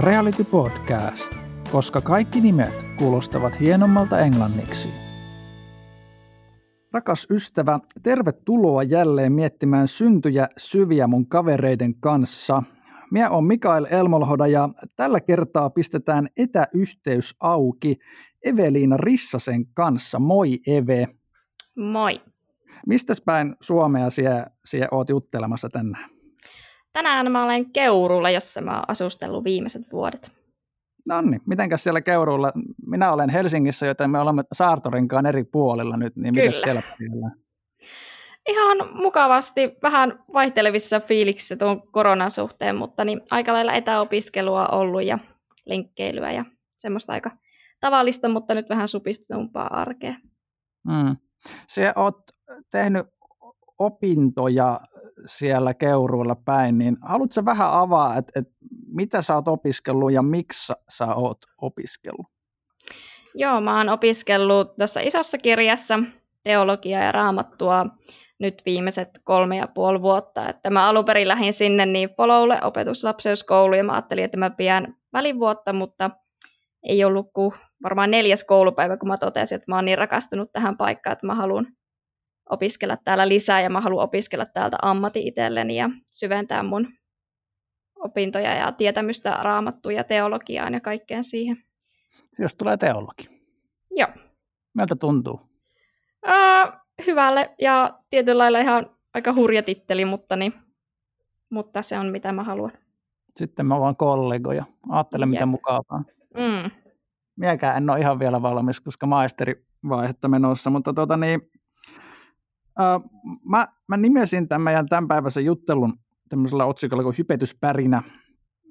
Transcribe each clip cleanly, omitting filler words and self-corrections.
Reality Podcast, koska kaikki nimet kuulostavat hienommalta englanniksi. Rakas ystävä, tervetuloa jälleen miettimään syntyjä syviä mun kavereiden kanssa. Minä olen Mikael Elmolhoda ja tällä kertaa pistetään etäyhteys auki Eveliina Rissasen kanssa. Moi Eve. Moi. Mistäs päin Suomea sinä oot juttelemassa tänään? Tänään mä olen Keurulla, jossa mä oon asustellut viimeiset vuodet. Nonni, mitenkäs siellä Keurulla? Minä olen Helsingissä, joten me olemme Saartorinkaan eri puolilla nyt, niin mitäs siellä päivillä? Ihan mukavasti, vähän vaihtelevissa fiiliksissä tuon koronan suhteen, mutta niin aika lailla etäopiskelua on ollut ja lenkkeilyä ja semmoista aika tavallista, mutta nyt vähän supistumpaa arkea. Sä oot tehnyt opintoja siellä Keuruilla päin, niin haluatko vähän avaa, että mitä sä oot opiskellut ja miksi sä oot opiskellut? Joo, mä oon opiskellut tässä isossa kirjassa teologiaa ja raamattua nyt viimeiset 3,5 vuotta. Että mä alun perin lähdin sinne niin Followlle opetuslapseuskouluun ja mä ajattelin, että mä pidän välivuotta, mutta ei ollut kuin varmaan 4. koulupäivä, kun mä totesin, että mä oon niin rakastunut tähän paikkaan, että mä haluan opiskella täällä lisää ja mä haluan opiskella täältä ammatti itselleni ja syventää mun opintoja ja tietämystä raamattuja teologiaan ja kaikkeen siihen. Jos tulee teologi. Joo. Miltä tuntuu? Hyvälle ja tietyllä lailla ihan aika hurja titteli, mutta se on mitä mä haluan. Sitten mä vaan kollegoja. Ajattele mitä mukavaa. Minäkään en ole ihan vielä valmis, koska maisterivaihetta menossa, mutta mä nimesin tämän meidän tämänpäiväisen juttelun tämmöisellä otsikolla kuin hypetyspärinä.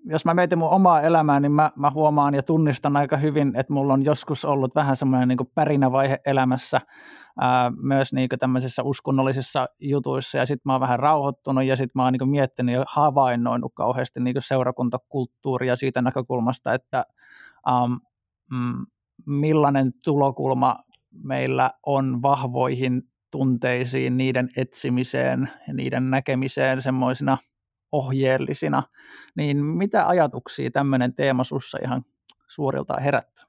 Jos mä mietin mun omaa elämää, niin mä huomaan ja tunnistan aika hyvin, että mulla on joskus ollut vähän semmoinen niin kuin pärinävaihe elämässä, myös niin kuin tämmöisissä uskonnollisissa jutuissa, ja sitten mä oon vähän rauhoittunut, ja sitten mä oon niin kuin miettinyt ja havainnoinut kauheasti niin kuin seurakuntakulttuuria siitä näkökulmasta, että millainen tulokulma meillä on vahvoihin tunteisiin, niiden etsimiseen ja niiden näkemiseen semmoisina ohjeellisina, niin mitä ajatuksia tämmöinen teema sussa ihan suoriltaan herättää?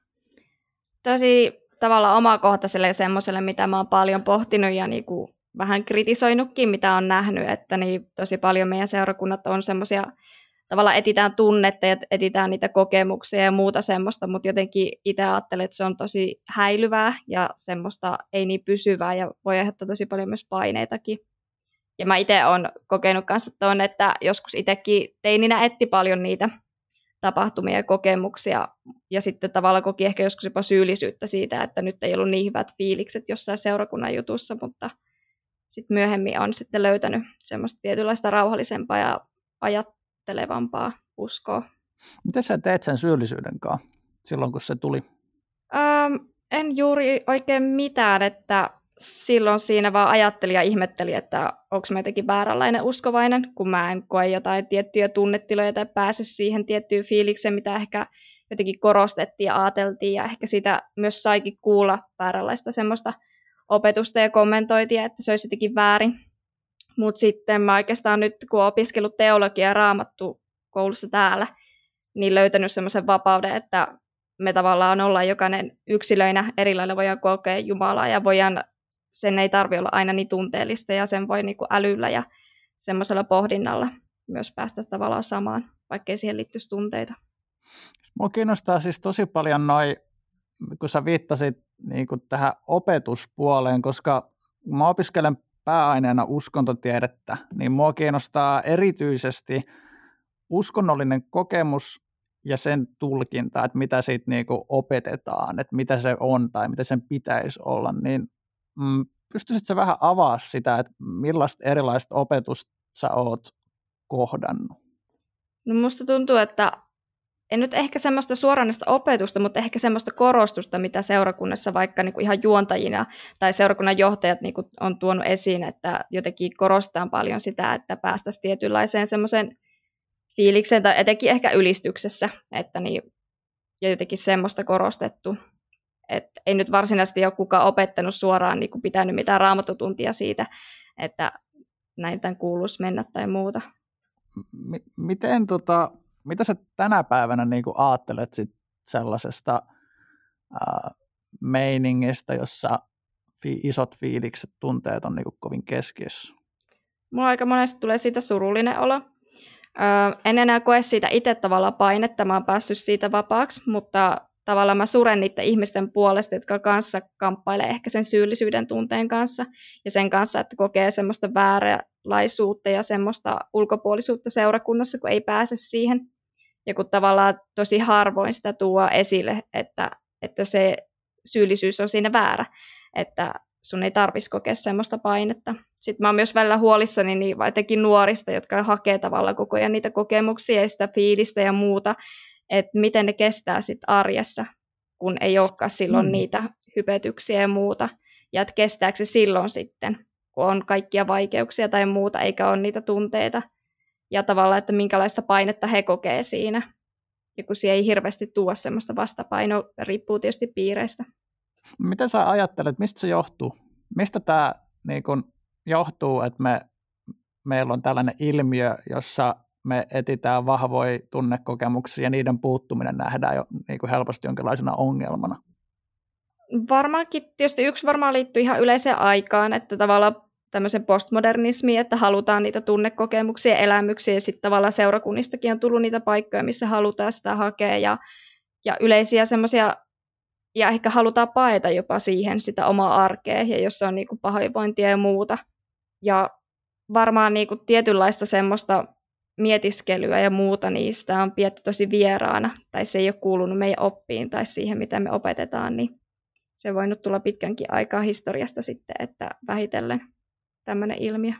Tosi tavallaan omakohtaiselle ja semmoiselle, mitä mä oon paljon pohtinut ja niin kuin vähän kritisoinutkin, mitä on nähnyt, että niin tosi paljon meidän seurakunnat on semmoisia, tavallaan etsitään tunnetta ja etsitään niitä kokemuksia ja muuta semmoista, mutta jotenkin itse ajattelen, että se on tosi häilyvää ja semmoista ei niin pysyvää ja voi aiheuttaa tosi paljon myös paineitakin. Ja mä itse olen kokenut kanssa tuon, että joskus itsekin teininä etsi paljon niitä tapahtumia ja kokemuksia ja sitten tavallaan koki ehkä joskus jopa syyllisyyttä siitä, että nyt ei ollut niin hyvät fiilikset jossain seurakunnan jutussa, mutta sitten myöhemmin on sitten löytänyt semmoista tietynlaista rauhallisempaa ja ajattelevampaa uskoa. Miten sä teet sen syyllisyyden kanssa silloin, kun se tuli? En juuri oikein mitään, että silloin siinä vaan ajattelin ja ihmettelin, että onko mä jotenkin vääränlainen uskovainen, kun mä en koe jotain tiettyjä tunnetiloja tai pääse siihen tiettyyn fiilikseen, mitä ehkä jotenkin korostettiin ja ajateltiin, ja ehkä sitä myös saikin kuulla vääränlaista semmoista opetusta ja kommentointia, että se olisi jotenkin väärin. Mutta sitten mä oikeastaan nyt, kun olen opiskellut teologiaa ja raamattu koulussa täällä, niin löytänyt semmoisen vapauden, että me tavallaan ollaan jokainen yksilöinä eri lailla, voidaan kokea Jumalaa ja voidaan, sen ei tarvitse olla aina niin tunteellista ja sen voi niinku älyllä ja semmoisella pohdinnalla myös päästä tavallaan samaan, vaikkei siihen liittyisi tunteita. Mua kiinnostaa siis tosi paljon noi, kun sä viittasit niinku tähän opetuspuoleen, koska mä opiskelen pääaineena uskontotiedettä, niin mua kiinnostaa erityisesti uskonnollinen kokemus ja sen tulkinta, että mitä siitä niinku opetetaan, että mitä se on tai mitä sen pitäisi olla, niin pystyisit sä vähän avaa sitä, että millaista erilaista opetusta sä oot kohdannut? No musta tuntuu, että en nyt ehkä semmoista suoranaista opetusta, mutta ehkä semmoista korostusta, mitä seurakunnassa vaikka niinku ihan juontajina tai seurakunnan johtajat niinku on tuonut esiin, että jotenkin korostetaan paljon sitä, että päästäisiin tietynlaiseen semmoiseen fiilikseen tai etenkin ehkä ylistyksessä, että niin, ja jotenkin semmoista korostettu. Et ei nyt varsinaisesti ole kukaan opettanut suoraan, niin kuin pitänyt mitään raamattotuntia siitä, että näin tämän kuuluisi mennä tai muuta. Miten Mitä sä tänä päivänä niin kuin ajattelet sit sellaisesta meiningistä, jossa isot fiilikset, tunteet on niin kuin kovin keskiössä? Mulla aika monesti tulee siitä surullinen olo. En enää koe siitä itse tavallaan painetta, mä oon päässyt siitä vapaaksi, mutta tavallaan mä suren niiden ihmisten puolesta, jotka kanssa kamppailee ehkä sen syyllisyyden tunteen kanssa ja sen kanssa, että kokee semmoista vääränlaisuutta ja semmoista ulkopuolisuutta seurakunnassa, kun ei pääse siihen. Ja kun tavallaan tosi harvoin sitä tuo esille, että se syyllisyys on siinä väärä, että sun ei tarvitsisi kokea semmoista painetta. Sitten mä oon myös välillä huolissani niin etenkin nuorista, jotka hakee tavallaan koko ajan niitä kokemuksia ja sitä fiilistä ja muuta, että miten ne kestää sitten arjessa, kun ei olekaan silloin niitä hypetyksiä ja muuta. Ja että kestääkö se silloin sitten, kun on kaikkia vaikeuksia tai muuta, eikä ole niitä tunteita. Ja tavallaan, että minkälaista painetta he kokee siinä. Ja kun siihen ei hirveästi tuo semmoista vastapainoa, riippuu tietysti piireistä. Mitä sä ajattelet, mistä se johtuu? Mistä tämä niin kun johtuu, että meillä on tällainen ilmiö, jossa me etsitään vahvoja tunnekokemuksia ja niiden puuttuminen nähdään jo niin kuin helposti jonkinlaisena ongelmana? Varmaankin, tietysti yksi varmaan liittyy ihan yleiseen aikaan, että tavallaan tämmöisen postmodernismiin, että halutaan niitä tunnekokemuksia, elämyksiä, ja sitten tavallaan seurakunnistakin on tullut niitä paikkoja, missä halutaan sitä hakea, ja yleisiä semmoisia, ja ehkä halutaan paeta jopa siihen sitä omaa arkea, ja jossa on niin kuin pahoinvointia ja muuta, ja varmaan niin kuin tietynlaista semmoista mietiskelyä ja muuta, niin sitä on pidetty tosi vieraana, tai se ei ole kuulunut meidän oppiin tai siihen, mitä me opetetaan, niin se on voinut tulla pitkänkin aikaa historiasta sitten, että vähitellen tämmöinen ilmiö.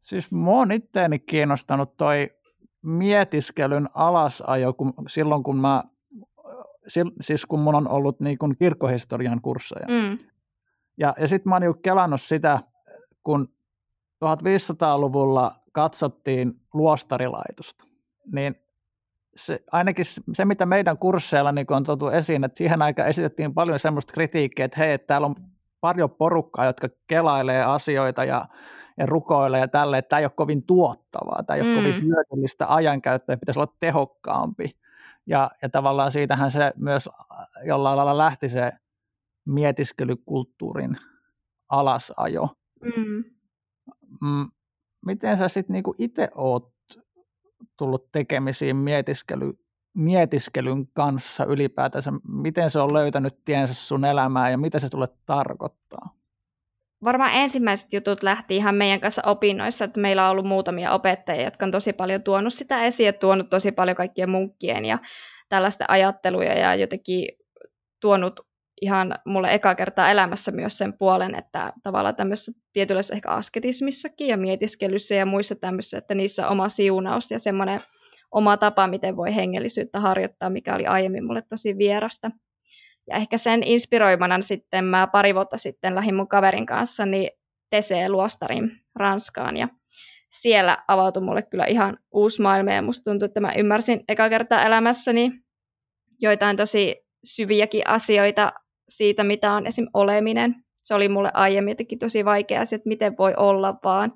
Siis minua on itseäni kiinnostanut toi mietiskelyn alasajo, kun minun on ollut niin kuin kirkkohistorian kursseja. Ja sitten minä olen kelannut sitä, kun 1500-luvulla katsottiin luostarilaitosta, niin se, ainakin se, mitä meidän kursseilla niin on tuotu esiin, että siihen aikaan esitettiin paljon semmoista kritiikkiä, että hei, että täällä on paljon porukkaa, jotka kelailee asioita ja rukoilee ja tälleen, että tämä ei ole kovin tuottavaa, tämä ei ole kovin hyödyllistä ajankäyttöä, pitäisi olla tehokkaampi. Ja tavallaan siitähän se myös jollain lailla lähti se mietiskelykulttuurin alasajo. Miten sä sitten niinku itse oot tullut tekemisiin mietiskelyn kanssa ylipäätänsä? Miten se on löytänyt tiensä sun elämään ja mitä se tulee tarkoittaa? Varmaan ensimmäiset jutut lähti ihan meidän kanssa opinnoissa, että meillä on ollut muutamia opettajia, jotka on tosi paljon tuonut sitä esiin ja tuonut tosi paljon kaikkia munkkien ja tällaista ajatteluja ja jotenkin tuonut ihan mulle eka kertaa elämässä myös sen puolen, että tavallaan tämmöisessä tietynlaisessa ehkä asketismissakin ja mietiskelyssä ja muissa tämmöisissä, että niissä on oma siunaus ja semmoinen oma tapa, miten voi hengellisyyttä harjoittaa, mikä oli aiemmin mulle tosi vierasta. Ja ehkä sen inspiroimana sitten mä pari vuotta sitten lähdin mun kaverin kanssa niin Taizé-luostariin Ranskaan ja siellä avautui mulle kyllä ihan uusi maailma ja musta tuntuu, että mä ymmärsin eka kertaa elämässäni joitain tosi syviäkin asioita siitä, mitä on esim. Oleminen. Se oli mulle aiemmin jotenkin tosi vaikea asia, että miten voi olla vaan,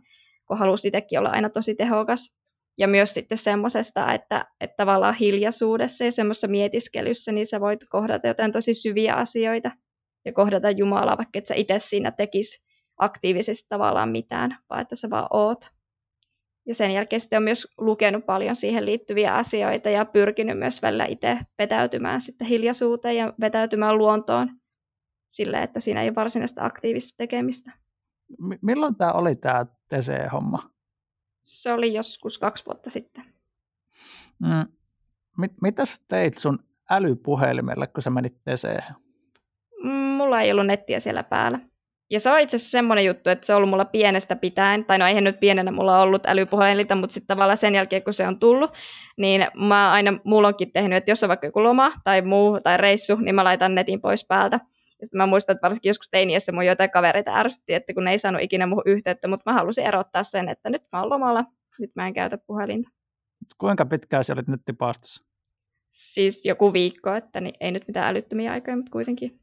kun halusi itsekin olla aina tosi tehokas. Ja myös sitten semmoisesta, että tavallaan hiljaisuudessa ja semmoisessa mietiskelyssä, niin sä voit kohdata jotain tosi syviä asioita ja kohdata Jumalaa, vaikka et sä itse siinä tekisi aktiivisesti tavallaan mitään, vaan että sä vaan oot. Ja sen jälkeen sitten on myös lukenut paljon siihen liittyviä asioita ja pyrkinyt myös välillä itse vetäytymään sitten hiljaisuuteen ja vetäytymään luontoon sillä, että siinä ei ole varsinaista aktiivista tekemistä. Milloin tämä oli tämä Taizé-homma? Se oli joskus 2 vuotta sitten. Mitä sä teit sun älypuhelimella, kun sä menit Taizéhän? Mulla ei ollut nettiä siellä päällä. Ja se on itse asiassa semmoinen juttu, että se on ollut mulla pienestä pitäen, tai no eihän nyt pienenä mulla ollut älypuhelinta, mutta sitten tavallaan sen jälkeen, kun se on tullut, niin mä aina mulla onkin tehnyt, että jos on vaikka joku loma tai muu tai reissu, niin mä laitan netin pois päältä. Ja mä muistan, että varsinkin joskus teiniässä mun joitain kavereita ärsytti, että kun ne ei saanut ikinä muuhun yhteyttä, mutta mä halusin erottaa sen, että nyt mä oon lomalla, nyt mä en käytä puhelinta. Kuinka pitkään sä olit nettipaastossa? Siis joku viikko, että niin ei nyt mitään älyttömiä aikoja, mutta kuitenkin.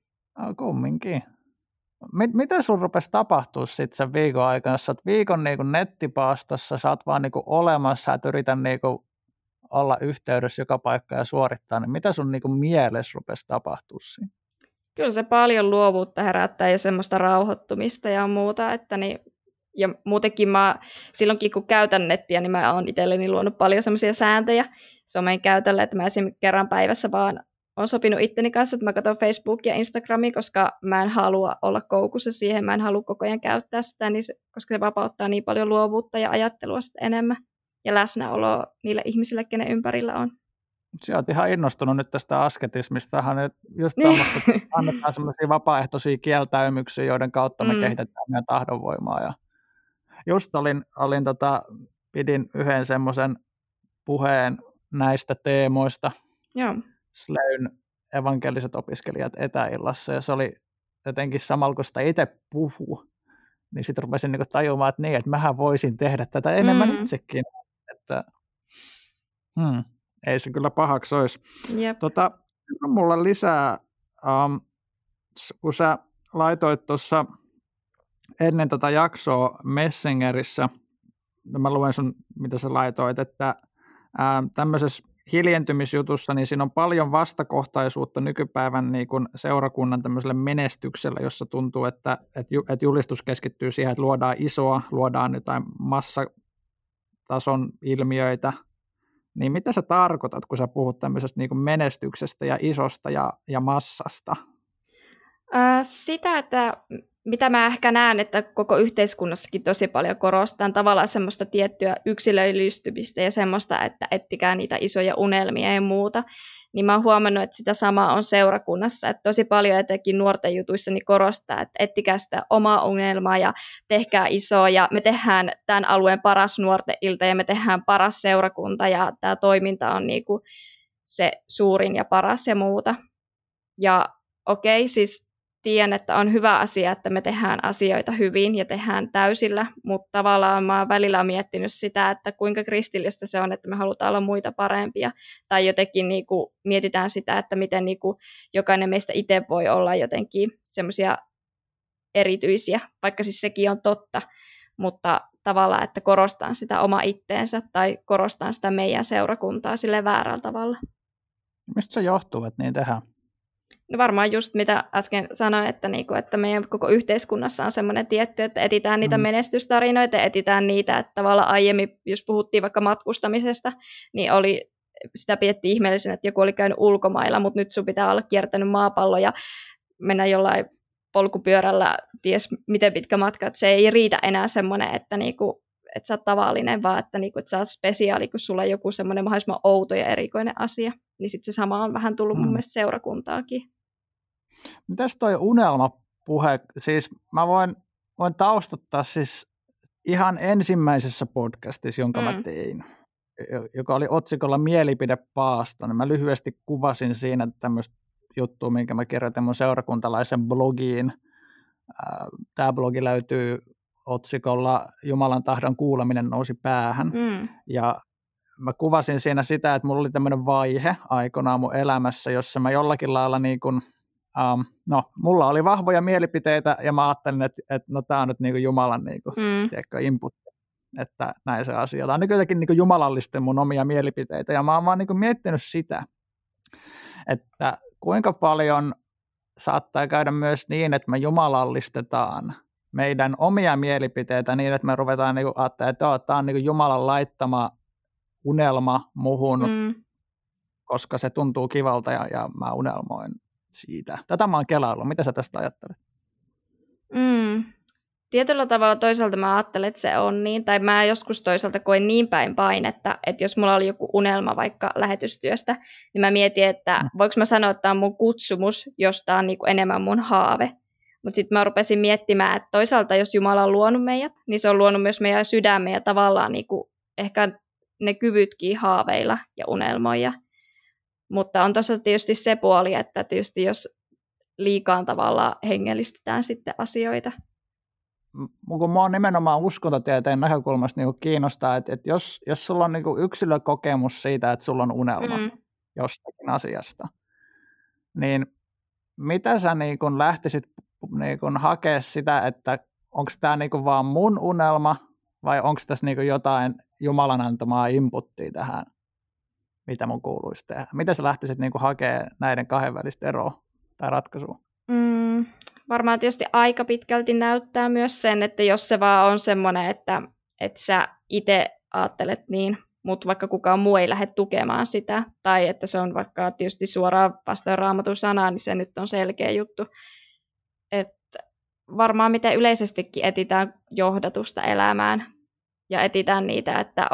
Kumminkin. Mitä sun rupesi tapahtua sitten sen viikon aikana? Sä oot viikon nettipaastossa, sä oot vaan olemassa, sä et yritä olla yhteydessä joka paikkaan ja suorittaa, niin mitä sun niin kuin mielessä rupesi tapahtua siinä? Kyllä se paljon luovuutta herättää ja semmoista rauhoittumista ja muuta, että niin, ja muutenkin mä silloinkin kun käytän nettiä, niin mä oon itselleni luonut paljon semmoisia sääntöjä somen käytölle, että mä esimerkiksi kerran päivässä vaan oon sopinut itteni kanssa, että mä katson Facebookia ja Instagramia, koska mä en halua olla koukussa siihen, mä en halua koko ajan käyttää sitä, niin koska se vapauttaa niin paljon luovuutta ja ajattelua sitten enemmän ja läsnäoloa niille ihmisille, kenen ympärillä on. Sä oot ihan innostunut nyt tästä asketismistahan, että just tämmöistä, että annetaan semmoisia vapaaehtoisia kieltäymyksiä, joiden kautta me kehitetään meidän tahdonvoimaa. Ja just pidin yhden semmoisen puheen näistä teemoista, Slayn evankeliset opiskelijat etäillassa, ja se oli jotenkin samalla, kun sitä itse puhuu, niin sitten rupesin niinku tajumaan, että niin, että mähän voisin tehdä tätä enemmän itsekin. Että, ei se kyllä pahaksi olisi. Yep. Mulla lisää, kun sä laitoit tuossa ennen tätä jaksoa Messengerissä, mä luen sun, mitä sä laitoit, että tämmöisessä hiljentymisjutussa, niin siinä on paljon vastakohtaisuutta nykypäivän niin kun seurakunnan tämmöiselle menestykselle, jossa tuntuu, että julistus keskittyy siihen, että luodaan isoa, luodaan jotain massatason ilmiöitä. Niin mitä sä tarkoitat, kun sä puhut tämmöisestä niin kuin menestyksestä ja isosta ja massasta? Sitä, että mitä mä ehkä näen, että koko yhteiskunnassakin tosi paljon korostan tavallaan semmoista tiettyä yksilöllistymistä ja semmoista, että ettikää niitä isoja unelmia ja muuta. Niin mä oon huomannut, että sitä samaa on seurakunnassa, että tosi paljon etenkin nuorten jutuissa niin korostaa, että ettikää sitä omaa unelmaa ja tehkää isoa ja me tehdään tämän alueen paras nuorten ilta ja me tehdään paras seurakunta ja tämä toiminta on niin kuin se suurin ja paras ja muuta. Ja siis tiedän, että on hyvä asia, että me tehdään asioita hyvin ja tehdään täysillä, mutta tavallaan mä oon välillä miettinyt sitä, että kuinka kristillistä se on, että me halutaan olla muita parempia. Tai jotenkin niin kuin mietitään sitä, että miten niin kuin jokainen meistä itse voi olla jotenkin semmoisia erityisiä, vaikka siis sekin on totta, mutta tavallaan, että korostaan sitä oma itteensä tai korostaan sitä meidän seurakuntaa sille väärällä tavalla. Mistä se johtuu, että niin tehdään? No varmaan just mitä äsken sanoin, että meidän koko yhteiskunnassa on semmoinen tietty, että etsitään niitä menestystarinoita ja etsitään niitä, että tavallaan aiemmin, jos puhuttiin vaikka matkustamisesta, niin sitä pidettiin ihmeellisenä, että joku oli käynyt ulkomailla, mutta nyt sun pitää olla kiertänyt maapallo ja mennä jollain polkupyörällä, ties miten pitkä matka, että se ei riitä enää semmoinen, että sä oot tavallinen, vaan että sä oot spesiaali, kun sulla on joku semmoinen mahdollisimman outo ja erikoinen asia, niin sitten se sama on vähän tullut mun mielestä seurakuntaakin. Mitäs toi unelmapuhe, siis mä voin taustattaa siis ihan ensimmäisessä podcastissa, jonka mä tein, joka oli otsikolla Mielipidepaasto, niin mä lyhyesti kuvasin siinä tämmöistä juttua, minkä mä kirjoitin mun seurakuntalaisen blogiin. Tää blogi löytyy otsikolla Jumalan tahdon kuuleminen nousi päähän, ja mä kuvasin siinä sitä, että mulla oli tämmöinen vaihe aikanaan mun elämässä, jossa mä jollakin lailla niin kuin, mulla oli vahvoja mielipiteitä ja mä ajattelin, että tää on nyt niin kuin Jumalan niin kuin, input, että näin se asia. Tää on jotenkin niin kuin jumalallisten mun omia mielipiteitä ja mä oon vaan niin kuin miettinyt sitä, että kuinka paljon saattaa käydä myös niin, että me jumalallistetaan meidän omia mielipiteitä niin, että me ruvetaan niin kuin ajattelemaan, että tämä on niin kuin Jumalan laittama unelma muhun, koska se tuntuu kivalta ja mä unelmoin siitä. Tätä mä oon kelaillut. Mitä sä tästä ajattelet? Tietyllä tavalla toisaalta mä ajattelen, että se on niin, tai mä joskus toisaalta koen niin päin painetta, että jos mulla oli joku unelma vaikka lähetystyöstä, niin mä mietin, että voiko mä sanoa, että tämä on mun kutsumus, jos tämä on niin kuin enemmän mun haave. Mutta sitten mä rupesin miettimään, että toisaalta jos Jumala on luonut meidät, niin se on luonut myös meidän sydämme ja tavallaan niin kuin ehkä ne kyvytkin haaveilla ja unelmoja. Mutta on tosiaan tietysti se puoli, että tietysti jos liikaan tavallaan hengellistetään sitten asioita. Kun minua nimenomaan uskontotieteen näkökulmasta niin kiinnostaa, että jos sulla on niin kuin yksilökokemus siitä, että sulla on unelma jostakin asiasta, niin mitä sä niin kun lähtisit niin kun hakea sitä, että onko tämä niin kun vaan mun unelma vai onko tässä niin kun jotain Jumalan antamaa inputtia tähän? mitä mun kouluista tehdä? Miten sä lähtisit niin kuin hakemaan näiden kahden välistä eroa tai ratkaisua? Varmaan tietysti aika pitkälti näyttää myös sen, että jos se vaan on semmoinen, että sä itse ajattelet niin, mutta vaikka kukaan muu ei lähde tukemaan sitä, tai että se on vaikka tietysti suoraan vastaan Raamatun sanaa, niin se nyt on selkeä juttu. Että varmaan miten yleisestikin etsitään johdatusta elämään, ja etsitään niitä, että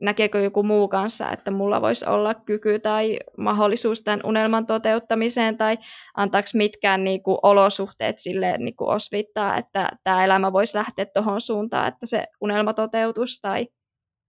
näkeekö joku muu kanssa, että mulla voisi olla kyky tai mahdollisuus tämän unelman toteuttamiseen, tai antaako mitkään niinku olosuhteet sille niinku osvittaa, että tämä elämä voisi lähteä tuohon suuntaan, että se unelma toteutuisi, tai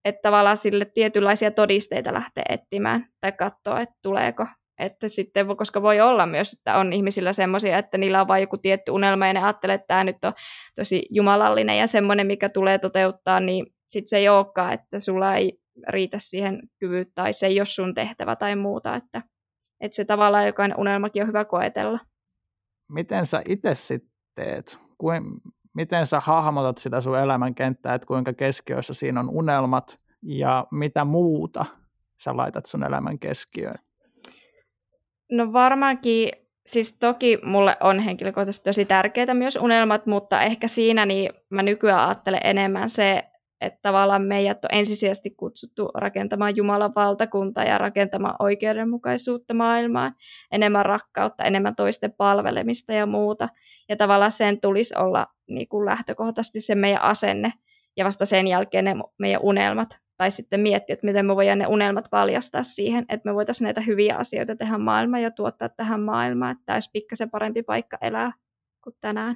että tavallaan sille tietynlaisia todisteita lähtee etsimään tai katsoa, että tuleeko. Että sitten, koska voi olla myös, että on ihmisillä semmoisia, että niillä on vain joku tietty unelma ja ne ajattelee, että tämä nyt on tosi jumalallinen ja semmoinen, mikä tulee toteuttaa, niin sitten se ei olekaan, että sulla ei riitä siihen kyvyt tai se ei ole sun tehtävä tai muuta. Että se tavallaan jokainen unelmakin on hyvä koetella. Miten sä itse sitten teet? Miten sä hahmotat sitä sun elämän kenttää, että kuinka keskiössä siinä on unelmat ja mitä muuta sä laitat sun elämän keskiöön? No varmaankin, siis toki mulle on henkilökohtaisesti tosi tärkeää myös unelmat, mutta ehkä siinä niin mä nykyään ajattelen enemmän se, että tavallaan meidät on ensisijaisesti kutsuttu rakentamaan Jumalan valtakuntaa ja rakentamaan oikeudenmukaisuutta maailmaan, enemmän rakkautta, enemmän toisten palvelemista ja muuta. Ja tavallaan sen tulisi olla niin kuin lähtökohtaisesti se meidän asenne ja vasta sen jälkeen ne meidän unelmat. Tai sitten miettiä, että miten me voidaan ne unelmat valjastaa siihen, että me voitaisiin näitä hyviä asioita tehdä maailmaan ja tuottaa tähän maailmaan, että tämä olisi pikkasen parempi paikka elää kuin tänään.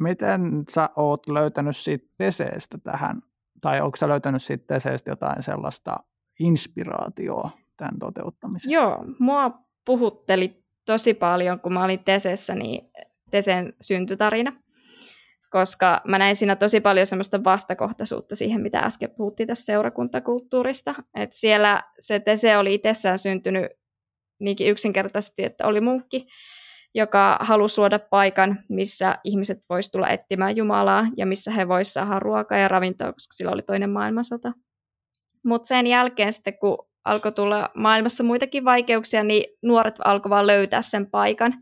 Miten sä oot löytänyt siitä teseestä tähän, tai onko sä löytänyt siitä teseestä jotain sellaista inspiraatioa tämän toteuttamiseen? Joo, mua puhutteli tosi paljon, kun mä olin teseessä, niin Teseen syntytarina. Koska mä näin siinä tosi paljon semmoista vastakohtaisuutta siihen, mitä äsken puhuttiin tässä seurakuntakulttuurista. Että siellä se Tese oli itsessään syntynyt niinkin yksinkertaisesti, että oli munkki, joka halusi luoda paikan, missä ihmiset voisivat tulla etsimään Jumalaa ja missä he voisivat saada ruokaa ja ravintoa, koska sillä oli toinen maailmansota. Mutta sen jälkeen sitten, kun alkoi tulla maailmassa muitakin vaikeuksia, niin nuoret alkoivat vaan löytää sen paikan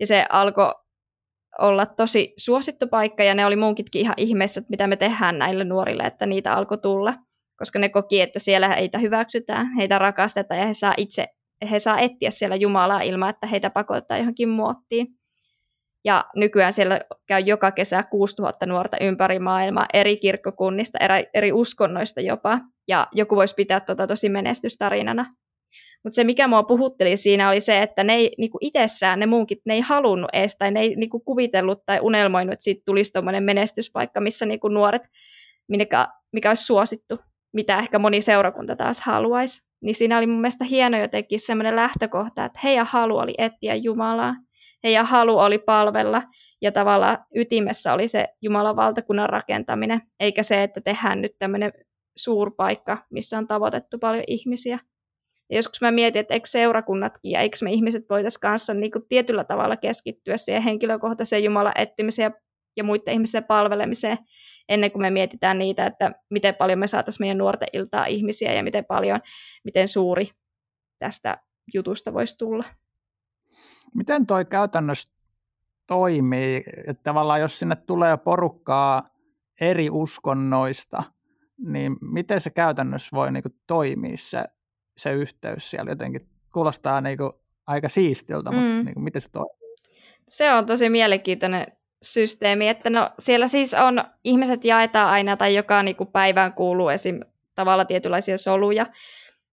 ja se alkoi olla tosi suosittu paikka, ja ne oli munkitkin ihan ihmeessä, että mitä me tehdään näille nuorille, että niitä alkoi tulla, koska ne koki, että siellä heitä hyväksytään, heitä rakastetaan, ja he saa etsiä siellä Jumalaa ilman, että heitä pakotetaan johonkin muottiin. Ja nykyään siellä käy joka kesä 6 000 nuorta ympäri maailmaa, eri kirkkokunnista, eri uskonnoista jopa, ja joku voisi pitää tuota tosi menestystarinana. Mutta se, mikä mua puhutteli siinä, oli se, että ne ei niinku itsessään, ne munkit, ne ei halunnut edes, tai ne ei niinku kuvitellut tai unelmoinut, että siitä tulisi tuommoinen menestyspaikka, missä niinku nuoret, mikä olisi suosittu, mitä ehkä moni seurakunta taas haluaisi. Niin siinä oli mun mielestä hieno jotenkin semmoinen lähtökohta, että heidän halu oli etsiä Jumalaa, heidän halu oli palvella, ja tavallaan ytimessä oli se Jumalan valtakunnan rakentaminen, eikä se, että tehdään nyt tämmöinen suurpaikka, missä on tavoitettu paljon ihmisiä. Ja joskus mä mietin, että eikö seurakunnatkin ja eikö me ihmiset voitaisiin kanssa niin kuin tietyllä tavalla keskittyä siihen henkilökohtaiseen Jumalan etsimiseen ja muiden ihmisten palvelemiseen, ennen kuin me mietitään niitä, että miten paljon me saataisiin meidän nuorten iltaa ihmisiä ja miten suuri tästä jutusta voisi tulla. Miten toi käytännössä toimii? Että tavallaan jos sinne tulee porukkaa eri uskonnoista, niin miten se käytännössä voi niin kuin toimia se yhteys siellä jotenkin kuulostaa niinku aika siistiltä, mutta niinku miten se toimii? Se on tosi mielenkiintoinen systeemi, että no siellä siis on, ihmiset jaetaan aina tai joka niinku päivään kuuluu esim. Tavalla tietynlaisia soluja,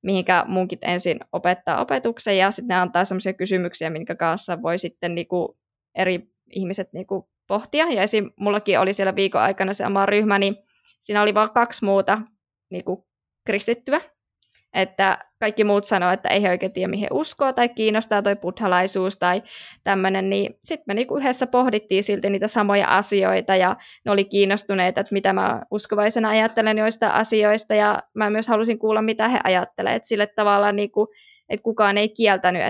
mihinkä munkit ensin opettaa opetuksen ja sitten ne antaa sellaisia kysymyksiä, minkä kanssa voi sitten niinku eri ihmiset niinku pohtia. Ja esim. Mullakin oli siellä viikon aikana se oma ryhmä, niin siinä oli vaan 2 muuta niinku kristittyä. Että kaikki muut sanoo, että ei he oikein tiedä, mihin uskoo tai kiinnostaa toi buddhalaisuus tai tämmöinen, niin sitten me niinku yhdessä pohdittiin silti niitä samoja asioita ja ne oli kiinnostuneita, että mitä mä uskovaisena ajattelen joista asioista ja mä myös halusin kuulla, mitä he ajattelee, että sille tavalla, niinku, että kukaan ei kieltänyt,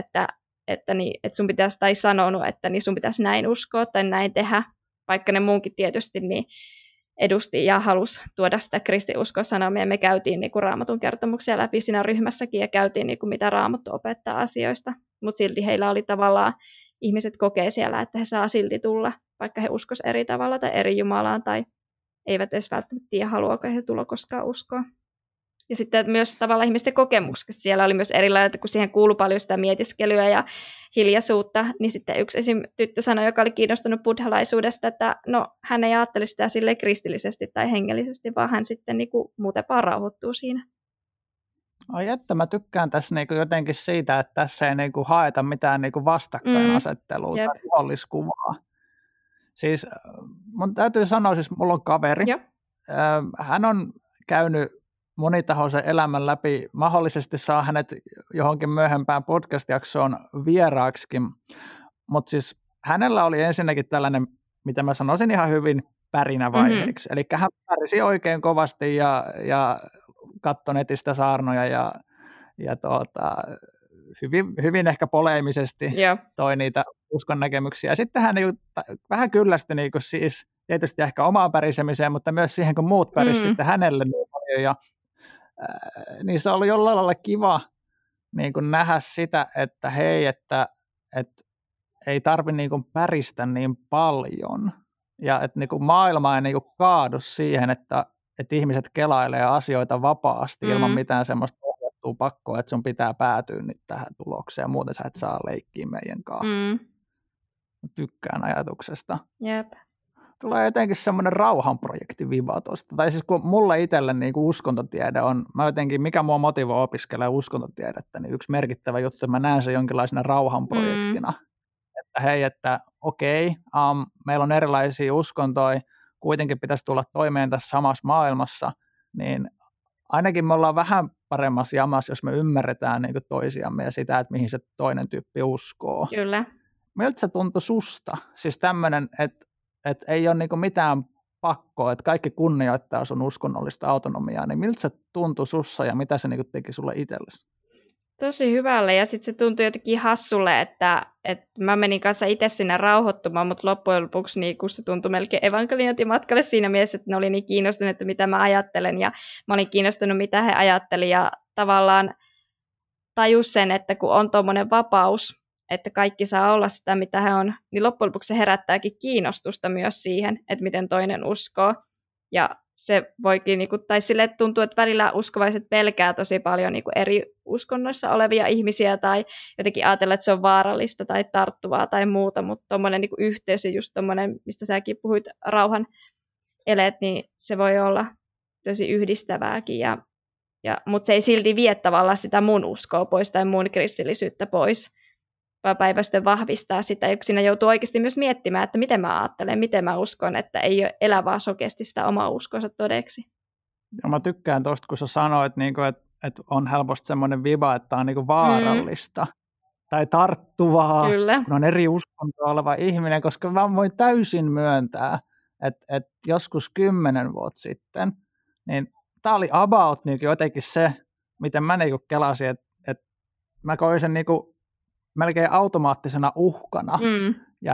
että sun pitäisi tai sanonut, että niin sun pitäisi näin uskoa tai näin tehdä, vaikka ne muunkin tietysti, niin edusti ja halusi tuoda sitä kristinuskon sanomia. Me käytiin niin kuin Raamatun kertomuksia läpi siinä ryhmässäkin ja käytiin niin kuin mitä Raamattu opettaa asioista, mutta silti heillä oli tavallaan, ihmiset kokee siellä, että he saa silti tulla, vaikka he uskos eri tavalla tai eri Jumalaan tai eivät edes välttämättä tiedä, haluaako he tulla koskaan uskoa. Ja sitten myös tavallaan ihmisten kokemukset siellä oli myös erilainen, kun siihen kuului paljon sitä mietiskelyä ja hiljaisuutta, niin sitten yksi esim. Tyttö sanoi, joka oli kiinnostunut buddhalaisuudesta, että no, hän ei ajatteli sitä silleen kristillisesti tai hengellisesti, vaan hän sitten niin kuin muuten vaan rauhoittuu siinä. Ai että mä tykkään tässä niin kuin jotenkin siitä, että tässä ei niin kuin haeta mitään niin kuin vastakkainasettelua tai viholliskuvaa. Siis mun täytyy sanoa, siis mulla on kaveri. Jep. Hän on käynyt monitahoisen elämän läpi. Mahdollisesti saa hänet johonkin myöhempään podcast-jaksoon vieraaksikin. Mutta siis hänellä oli ensinnäkin tällainen, mitä mä sanoisin ihan hyvin, pärinävaiheeksi. Eli hän pärisi oikein kovasti ja katsoi netistä saarnoja ja hyvin ehkä poleemisesti toi niitä uskon näkemyksiä. Ja sitten hän vähän kyllästyi niin kuin siis tietysti ehkä omaan pärisemiseen, mutta myös siihen, kun muut pärisi sitten hänelle niin paljon. Ja, niin se oli jollain lailla kiva niin kuin nähdä sitä, että hei, että ei tarvitse niin kuin päristä niin paljon. Ja että niin kuin maailma ei niin kuin kaadu siihen, että ihmiset kelailee asioita vapaasti ilman mitään semmoista ohjattua pakkoa, että sun pitää päätyä nyt tähän tulokseen, muuten sä et saa leikkiä meidän kanssa. Tykkään ajatuksesta. Jep. Tulee jotenkin semmoinen rauhanprojektiviva tuosta. Tai siis kun mulle itselle niin kuin uskontotiede on, mä jotenkin, mikä mua motivoi opiskelemaan uskontotiedettä, niin yksi merkittävä juttu, että mä näen sen jonkinlaisena rauhanprojektina. Että hei, että okei, meillä on erilaisia uskontoja, kuitenkin pitäisi tulla toimeen tässä samassa maailmassa, niin ainakin me ollaan vähän paremmassa jamassa, jos me ymmärretään niin kuin toisiamme ja sitä, että mihin se toinen tyyppi uskoo. Kyllä. Miltä se tuntui susta? Siis tämmöinen, että ei ole niin kuin mitään pakkoa, että kaikki kunnioittaa sun uskonnollista autonomiaa, niin miltä se tuntui sussa ja mitä se niin kuin teki sulle itsellesi? Tosi hyvälle ja sitten se tuntui jotenkin hassulle, että mä menin kanssa itse sinne rauhoittumaan, mutta loppujen lopuksi niin kun se tuntui melkein evankeliointimatkalle siinä mielessä, että ne oli niin kiinnostuneet, että mitä mä ajattelen ja mä olin kiinnostunut, mitä he ajatteli ja tavallaan tajus sen, että kun on tuommoinen vapaus, että kaikki saa olla sitä, mitä he on, niin loppujen lopuksi se herättääkin kiinnostusta myös siihen, että miten toinen uskoo ja se voikin, niin kuin, tai sille tuntuu, että välillä uskovaiset pelkää tosi paljon niin kuin eri uskonnoissa olevia ihmisiä tai jotenkin ajatella, että se on vaarallista tai tarttuvaa tai muuta, mutta tuommoinen niin kuin yhteys ja just tuommoinen, mistä säkin puhuit, rauhan eleet, niin se voi olla tosi yhdistävääkin, mutta se ei silti vie tavallaan sitä mun uskoa pois tai mun kristillisyyttä pois, vaan päivästön vahvistaa sitä, ja siinä joutuu oikeasti myös miettimään, että miten mä ajattelen, miten mä uskon, että ei elä vaan sokeasti sitä omaa uskonsa todeksi. Ja mä tykkään tuosta, kun sä sanoit, niin kuin, että on helposti semmoinen viba, että on niin kuin vaarallista tai tarttuvaa, kyllä, kun on eri uskontoa oleva ihminen, koska mä voin täysin myöntää, että joskus 10 vuotta sitten, niin tää oli about niin kuin jotenkin se, miten mä niin kuin kelasin, että mä koin sen niin kuin melkein automaattisena uhkana. Ja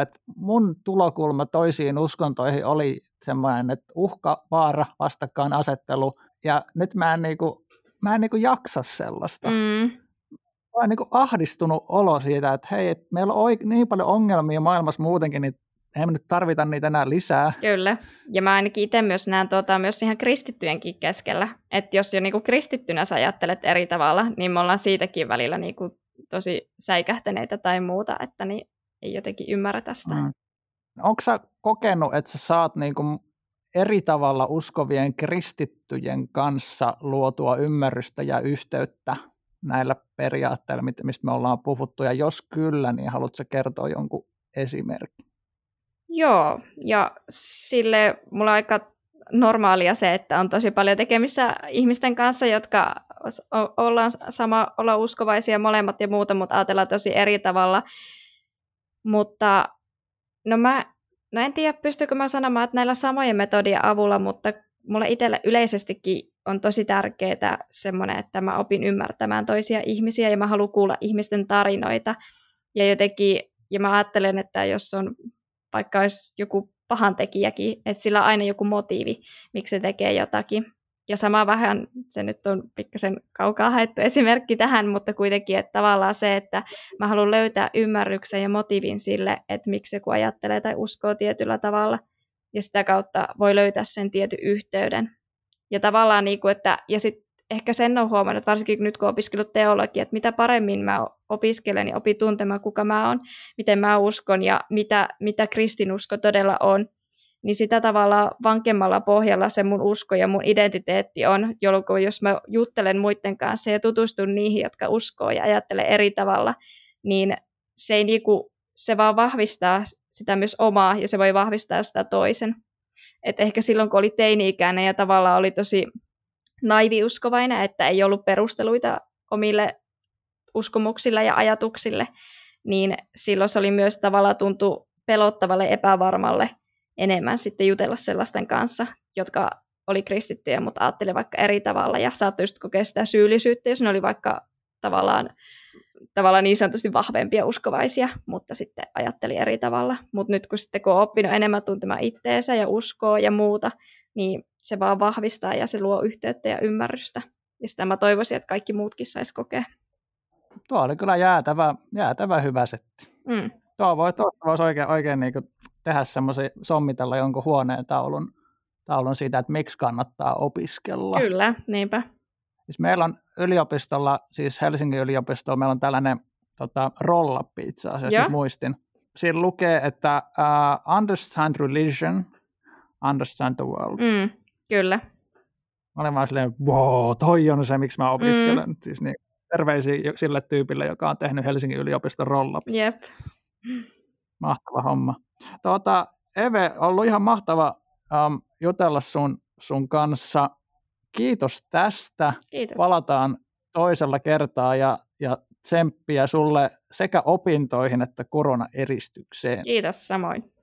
että mun tulokulma toisiin uskontoihin oli semmoinen, että uhka, vaara, vastakkainasettelu. Ja nyt mä en jaksa sellaista. Mä oon niin ahdistunut olo siitä, että hei, että meillä on niin paljon ongelmia maailmassa muutenkin, niin ei me nyt tarvita niitä enää lisää. Kyllä. Ja mä ainakin itse myös näen myös ihan kristittyjenkin keskellä. Että jos jo niin kuin kristittynä sä ajattelet eri tavalla, niin me ollaan siitäkin välillä niin kuin tosi säikähtäneitä tai muuta, että niin ei jotenkin ymmärretä sitä. Onko sä kokenut, että sä saat niinku eri tavalla uskovien kristittyjen kanssa luotua ymmärrystä ja yhteyttä näillä periaatteilla, mistä me ollaan puhuttu, ja jos kyllä, niin haluatko sä kertoa jonkun esimerkin? Joo, ja sille mulla on aika normaalia se, että on tosi paljon tekemissä ihmisten kanssa, jotka ollaan uskovaisia molemmat ja muuta, mutta ajatellaan tosi eri tavalla. Mutta no en tiedä, pystyykö mä sanomaan, että näillä samojen metodien avulla, mutta mulle itselle yleisestikin on tosi tärkeää semmoinen, että mä opin ymmärtämään toisia ihmisiä ja mä haluan kuulla ihmisten tarinoita. Ja mä ajattelen, että jos on, vaikka olisi joku pahantekijäkin, että sillä on aina joku motiivi, miksi se tekee jotakin. Ja sama vähän, se nyt on pikkasen kaukaa haettu esimerkki tähän, mutta kuitenkin, että tavallaan se, että mä haluan löytää ymmärryksen ja motiivin sille, että miksi joku ajattelee tai uskoo tietyllä tavalla, ja sitä kautta voi löytää sen tietyn yhteyden. Ja tavallaan niin kuin, että, ja sitten ehkä sen on huomannut, varsinkin nyt kun opiskellut teologia, että mitä paremmin mä opiskelen, niin opin tuntemaan, kuka mä oon, miten mä uskon ja mitä kristinusko todella on, niin sitä tavalla vankemmalla pohjalla se mun usko ja mun identiteetti on, jolloin jos mä juttelen muiden kanssa ja tutustun niihin, jotka uskoo ja ajattelee eri tavalla, niin se, ei niinku, se vaan vahvistaa sitä myös omaa ja se voi vahvistaa sitä toisen. Et ehkä silloin, kun oli teini-ikäinen ja tavallaan oli tosi naiviuskovainen, että ei ollut perusteluita omille uskomuksille ja ajatuksille, niin silloin se oli myös tavallaan tuntu pelottavalle epävarmalle enemmän sitten jutella sellaisten kanssa, jotka oli kristittyjä, mutta ajatteli vaikka eri tavalla ja saattoi just kokea sitä syyllisyyttä, jos ne oli vaikka tavallaan niin sanotusti vahvempia uskovaisia, mutta sitten ajatteli eri tavalla. Mutta nyt kun on oppinut enemmän tuntemaan itteensä ja uskoa ja muuta, niin se vaan vahvistaa ja se luo yhteyttä ja ymmärrystä. Ja sitä mä toivoisin, että kaikki muutkin saisi kokea. Tuo oli kyllä jäätävä hyvä setti. Mm. Tuo voisi oikein niin kuin tehdä semmoisen, sommitella jonkun huoneen taulun siitä, että miksi kannattaa opiskella. Kyllä, niinpä. Siis meillä on yliopistolla, siis Helsingin yliopistolla, meillä on tällainen roll-up itse asiassa, nyt muistin. Siinä lukee, että understand religion, understand the world. Mm, kyllä. Mä olen vaan silleen, wow, toi on se, miksi mä opiskelen. Mm. Siis niin, terveisiä sille tyypille, joka on tehnyt Helsingin yliopiston roll-up. Jep. Mahtava homma. Eve, on ollut ihan mahtava jutella sun kanssa. Kiitos tästä. Kiitos. Palataan toisella kertaa ja tsemppiä sulle sekä opintoihin että koronaeristykseen. Kiitos samoin.